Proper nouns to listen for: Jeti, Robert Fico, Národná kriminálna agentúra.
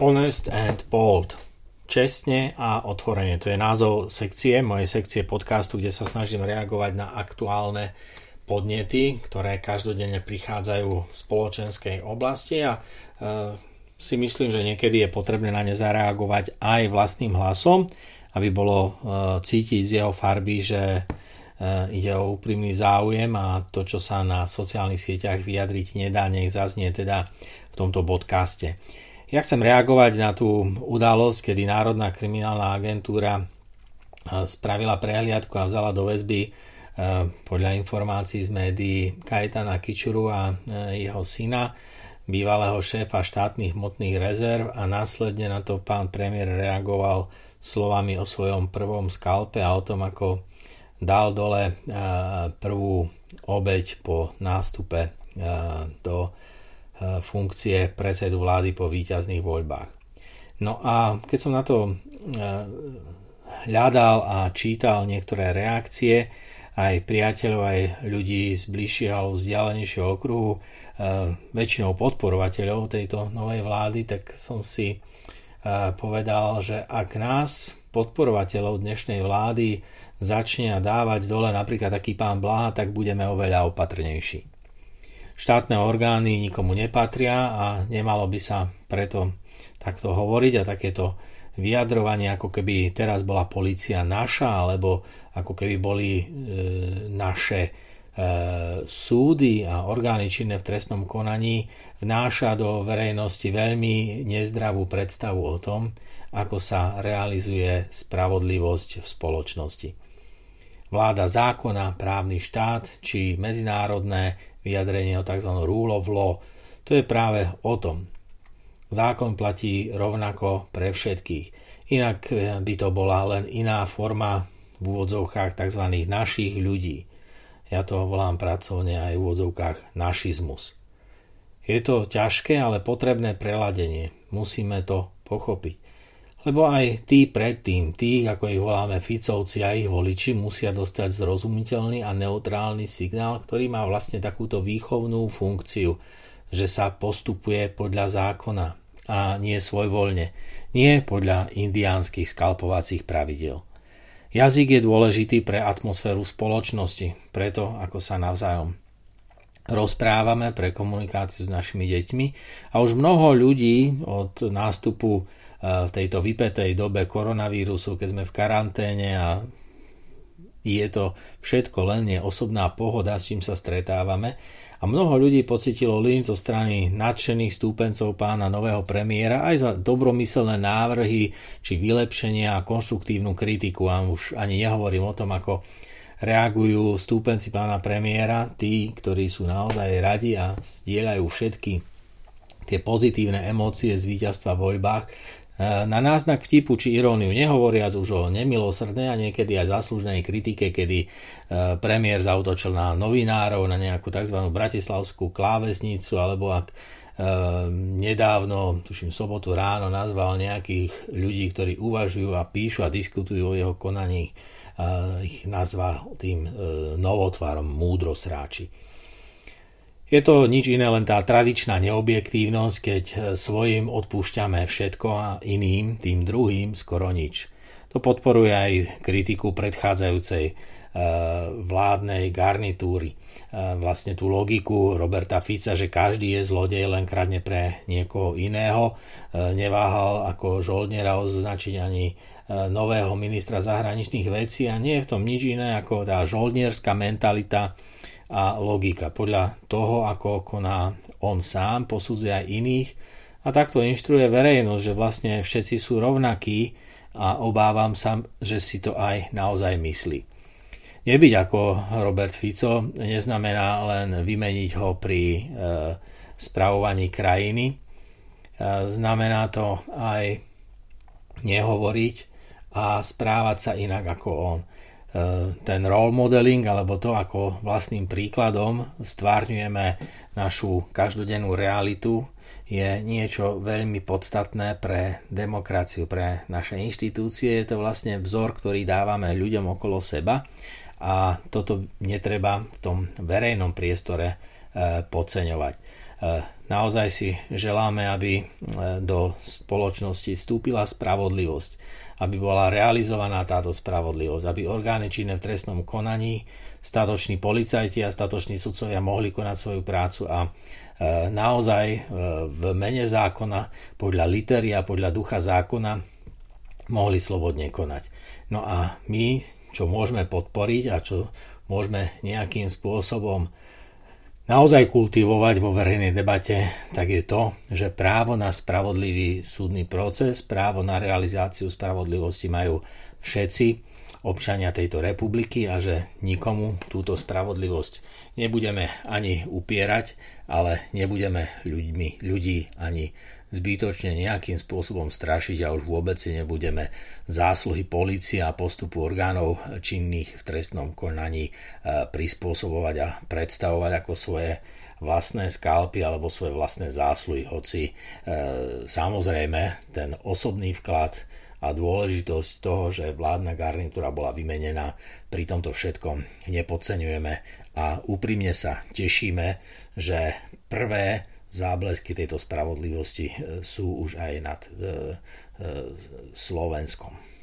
Honest and bold. Čestne a otvorene. To je názov sekcie, mojej sekcie podcastu, kde sa snažím reagovať na aktuálne podnety, ktoré každodenne prichádzajú v spoločenskej oblasti a si myslím, že niekedy je potrebné na ne zareagovať aj vlastným hlasom, aby bolo cítiť z jeho farby, že ide o úprimný záujem a to, čo sa na sociálnych sieťach vyjadriť nedá, nech zaznie teda v tomto podcaste. Ja chcem reagovať na tú udalosť, kedy Národná kriminálna agentúra spravila prehliadku a vzala do väzby podľa informácií z médií Kajetána Kičuru a jeho syna, bývalého šéfa štátnych hmotných rezerv, a následne na to pán premiér reagoval slovami o svojom prvom skalpe a o tom, ako dal dole prvú obeť po nástupe do funkcie predsedu vlády po víťazných voľbách. No a keď som na to hľadal a čítal niektoré reakcie aj priateľov, aj ľudí z bližšieho alebo vzdialenejšieho okruhu, väčšinou podporovateľov tejto novej vlády, tak som si povedal, že ak nás, podporovateľov dnešnej vlády, začne dávať dole napríklad taký pán Blaha, tak budeme oveľa opatrnejší. Štátne orgány nikomu nepatria a nemalo by sa preto takto hovoriť a takéto vyjadrovanie, ako keby teraz bola polícia naša, alebo ako keby boli naše súdy a orgány činné v trestnom konaní, vnáša do verejnosti veľmi nezdravú predstavu o tom, ako sa realizuje spravodlivosť v spoločnosti. Vláda zákona, právny štát či medzinárodné vyjadrenie o tzv. Rule of law. To je práve o tom. Zákon platí rovnako pre všetkých. Inak by to bola len iná forma v úvodzovkách tzv. Našich ľudí. Ja to volám pracovne aj v úvodzovkách našizmus. Je to ťažké, ale potrebné preladenie. Musíme to pochopiť. Lebo aj tí predtým, tí, ako ich voláme Ficovci a ich voliči, musia dostať zrozumiteľný a neutrálny signál, ktorý má vlastne takúto výchovnú funkciu, že sa postupuje podľa zákona a nie svojvoľne, nie podľa indiánskych skalpovacích pravidiel. Jazyk je dôležitý pre atmosféru spoločnosti, preto ako sa navzájom rozprávame, pre komunikáciu s našimi deťmi, a už mnoho ľudí od nástupu v tejto vypätej dobe koronavírusu, keď sme v karanténe a je to všetko len osobná pohoda, s čím sa stretávame. A mnoho ľudí pocitilo lynč zo strany nadšených stúpencov pána nového premiéra aj za dobromyselné návrhy či vylepšenia a konštruktívnu kritiku. A už ani nehovorím o tom, ako reagujú stúpenci pána premiéra, tí, ktorí sú naozaj radi a zdieľajú všetky tie pozitívne emócie z víťazstva v voľbách, na náznak vtipu či iróniu, nehovoriac už o nemilosrdnej a niekedy aj záslužnej kritike, kedy premiér zaútočil na novinárov, na nejakú tzv. Bratislavskú klávesnicu, alebo ak nedávno, tuším sobotu ráno, nazval nejakých ľudí, ktorí uvažujú a píšu a diskutujú o jeho konaní, ich nazval tým novotvarom múdrosráči. Je to nič iné, len tá tradičná neobjektívnosť, keď svojim odpúšťame všetko a iným, tým druhým, skoro nič. To podporuje aj kritiku predchádzajúcej vládnej garnitúry. Vlastne tú logiku Roberta Fica, že každý je zlodej, len kradne pre niekoho iného. Neváhal ako žoldnera označiť ani nového ministra zahraničných vecí a nie je v tom nič iné ako tá žoldnierská mentalita a logika. Podľa toho, ako koná on sám, posudzuje aj iných a takto inštruuje verejnosť, že vlastne všetci sú rovnakí a obávam sa, že si to aj naozaj myslí. Nebyť ako Robert Fico neznamená len vymeniť ho pri spravovaní krajiny. Znamená to aj nehovoriť a správať sa inak ako on. Ten role modeling, alebo to, ako vlastným príkladom stvárňujeme našu každodennú realitu, je niečo veľmi podstatné pre demokraciu, pre naše inštitúcie. Je to vlastne vzor, ktorý dávame ľuďom okolo seba a toto netreba v tom verejnom priestore podceňovať. Naozaj si želáme, aby do spoločnosti vstúpila spravodlivosť, aby bola realizovaná táto spravodlivosť, aby orgány činné v trestnom konaní, statoční policajti a statoční sudcovia mohli konať svoju prácu a naozaj v mene zákona, podľa litery a podľa ducha zákona, mohli slobodne konať. No a my, čo môžeme podporiť a čo môžeme nejakým spôsobom naozaj kultivovať vo verejnej debate, tak je to, že právo na spravodlivý súdny proces, právo na realizáciu spravodlivosti majú všetci občania tejto republiky a že nikomu túto spravodlivosť nebudeme ani upierať, ale nebudeme ľudí ani zbytočne nejakým spôsobom strašiť a už vôbec si nebudeme zásluhy polície a postupu orgánov činných v trestnom konaní prispôsobovať a predstavovať ako svoje vlastné skalpy alebo svoje vlastné zásluhy, hoci samozrejme ten osobný vklad a dôležitosť toho, že vládna garnitúra bola vymenená, pri tomto všetkom nepodceňujeme a úprimne sa tešíme, že prvé záblesky tejto spravodlivosti sú už aj nad Slovenskom.